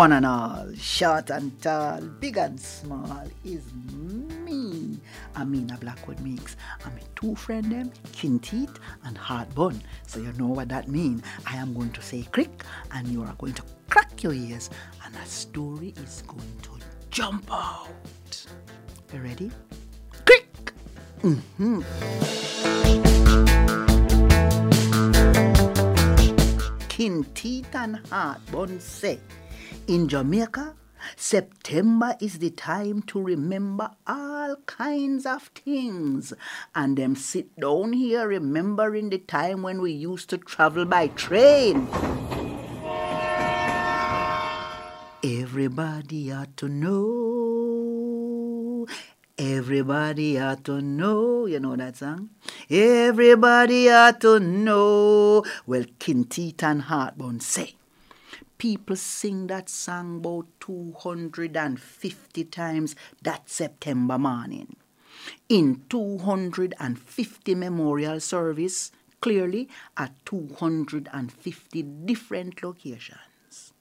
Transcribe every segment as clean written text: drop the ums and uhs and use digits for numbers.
one and all, short and tall, big and small, is me, Amina Blackwood Mix. I'm a two friend them, Kinteet and Heartbun. So you know what that means. I am going to say crick and you are going to crack your ears and that story is going to jump out. You ready? Crick! Kinteet and Heartbun say, in Jamaica, September is the time to remember all kinds of things. And them sit down here remembering the time when we used to travel by train. Everybody ought to know. Everybody ought to know. You know that song? Everybody ought to know. Well, Kinteet and Heartbun say, people sing that song about 250 times that September morning. In 250 memorial service, clearly at 250 different locations.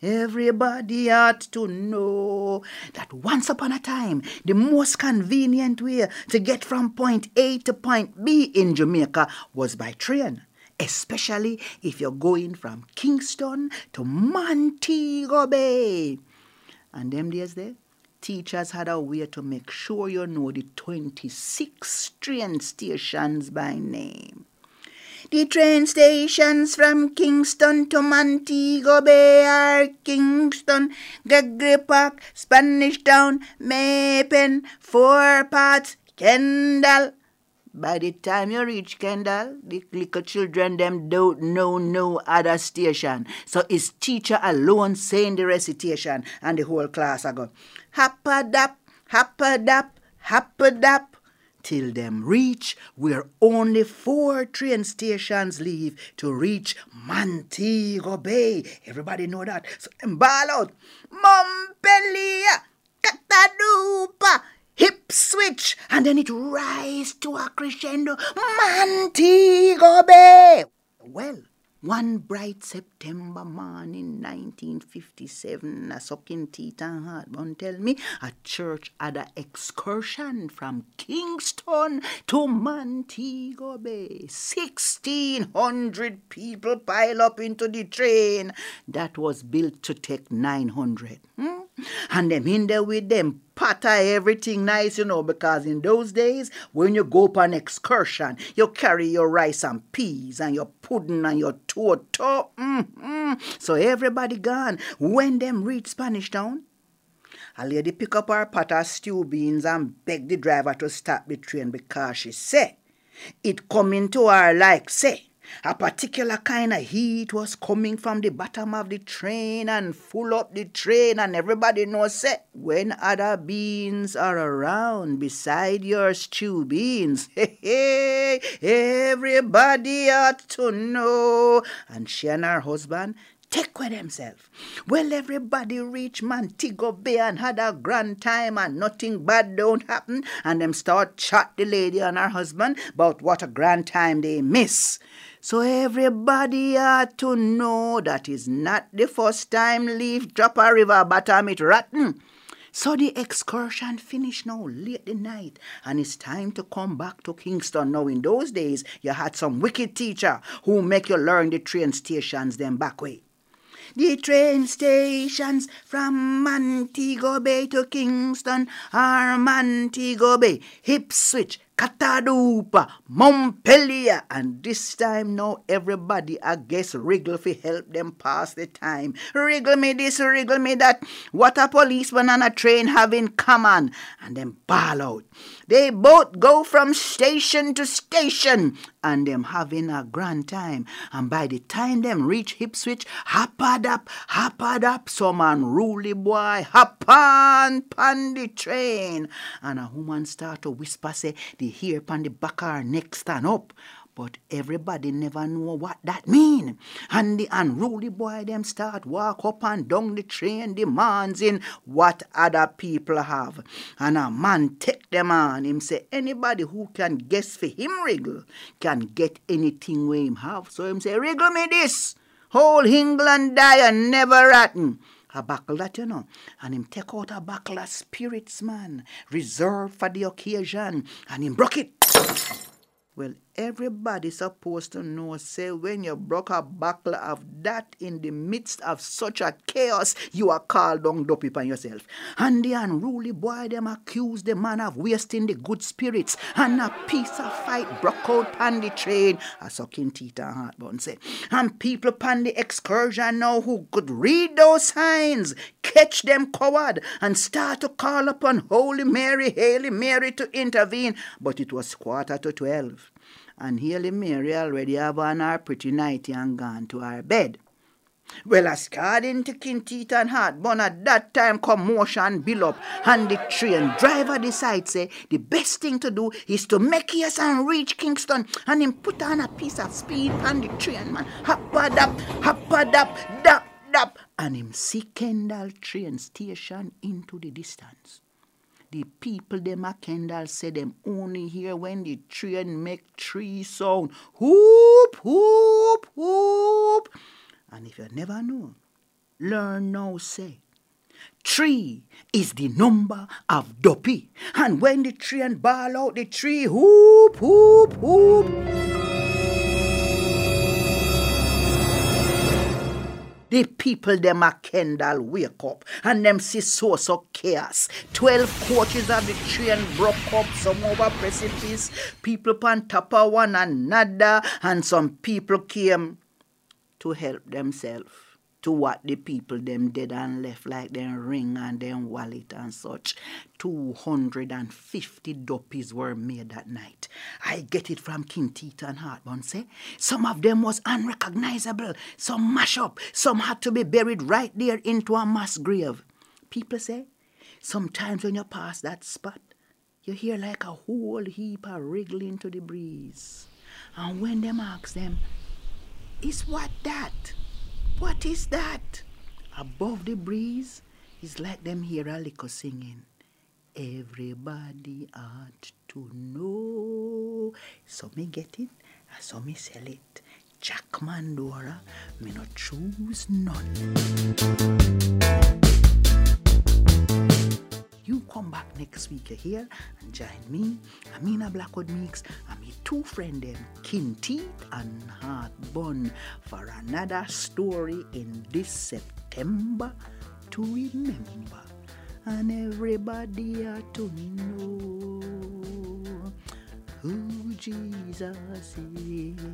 Everybody ought to know that once upon a time, the most convenient way to get from point A to point B in Jamaica was by train. Especially if you're going from Kingston to Montego Bay. And them days there, teachers had a way to make sure you know the 26 train stations by name. The train stations from Kingston to Montego Bay are Kingston, Gregory Park, Spanish Town, Maypen, Four Parts, Kendall. By the time you reach Kendall, the little children them don't know no other station. So it's teacher alone saying the recitation and the whole class are going, hop-a-dap, hop-a-dap, hop-a-dap, till them reach where only 4 train stations leave to reach Montego Bay. Everybody know that. So ball out, Montpelier, Catadupa, Ipswich, and then it rise to a crescendo, Montego Bay. Well, one bright September morning, 1957, a sucking teeth and Heartbun tell me, a church had an excursion from Kingston to Montego Bay. 1,600 people pile up into the train that was built to take 900. And them in there with them patter everything nice, you know, because in those days, when you go on an excursion, you carry your rice and peas and your pudding and your toto. So everybody gone. When them reach Spanish Town, a lady pick up her patter stew beans and beg the driver to stop the train because she say, it coming to her like say, a particular kind of heat was coming from the bottom of the train and full up the train, and everybody knows it. When other beans are around beside your stew beans, hey, everybody ought to know. And she and her husband take with himself. Well, everybody reached Montego Bay and had a grand time and nothing bad don't happen, and them start chat the lady and her husband about what a grand time they miss. So everybody ought to know that is not the first time leaf drop a river bottom it rotten. So the excursion finished now, late at night, and it's time to come back to Kingston. Now, in those days, you had some wicked teacher who make you learn the train stations them back way. The train stations from Montego Bay to Kingston are Montego Bay, Ipswich, Catadupa, Montpelier. And this time now, everybody, I guess, wriggle fi help them pass the time. Wriggle me this, wriggle me that. What a policeman and a train have in common. And them ball out. They both go from station to station. And them having a grand time. And by the time them reach Ipswich, hop-a-dap, some unruly boy, hop on the train. And a woman start to whisper, say, the hair upon the back of her neck stand up. But everybody never know what that mean. And the unruly boy them start walk up and down the train demanding what other people have. And a man take them on. Him say anybody who can guess for him wriggle can get anything we him have. So him say wriggle me this. Whole England die and never rotten. a buckle that, you know. And him take out a buckle of spirits, man, reserved for the occasion, and him broke it. Well, everybody supposed to know, say, when you broke a buckle of that in the midst of such a chaos, you are called on the people yourself. And the unruly boy, them accused the man of wasting the good spirits, and a piece of fight broke out pan the train, as so Kinteet and Heartbun said. And people pan the excursion now who could read those signs, catch them coward, and start to call upon Holy Mary, Hail Mary to intervene. But it was 11:45. And Hail Mary already have on her pretty nightie and gone to her bed. Well, as according to Kinteet and Heartbun, at that time commotion build up, and the train driver decides, say, the best thing to do is to make yes and reach Kingston, and him put on a piece of speed on the train, man. Hop-a-dap, dap-dap, and him see Kendall train station into the distance. The people them a Kendall say them only hear when the train make tree sound. Whoop, whoop, whoop. And if you never know, learn now say. 3 is the number of Dopey. And when the train ball out the tree, whoop, whoop, whoop. The people them a Kendall wake up and them see source of chaos. 12 coaches of the train broke up, some over precipice, people pan top of one another, and some people came to help themselves to what the people them did and left, like them ring and them wallet and such. 250 doppies were made that night. I get it from Kinteet and Heartbun, say. Some of them was unrecognizable, some mash up, some had to be buried right there into a mass grave. People say, sometimes when you pass that spot, you hear like a whole heap a wriggling to the breeze. And when them ask them, is what that? What is that? Above the breeze, it's like them hear a liquor singing. Everybody ought to know. So me get it, and so me sell it. Jack Mandora, me no choose none. You come back next week, you hear, and join me, Amina Blackwood Mix, and me two friend them, Kinteet and Heartbun, for another story in this September to remember. And everybody ought to know who Jesus is.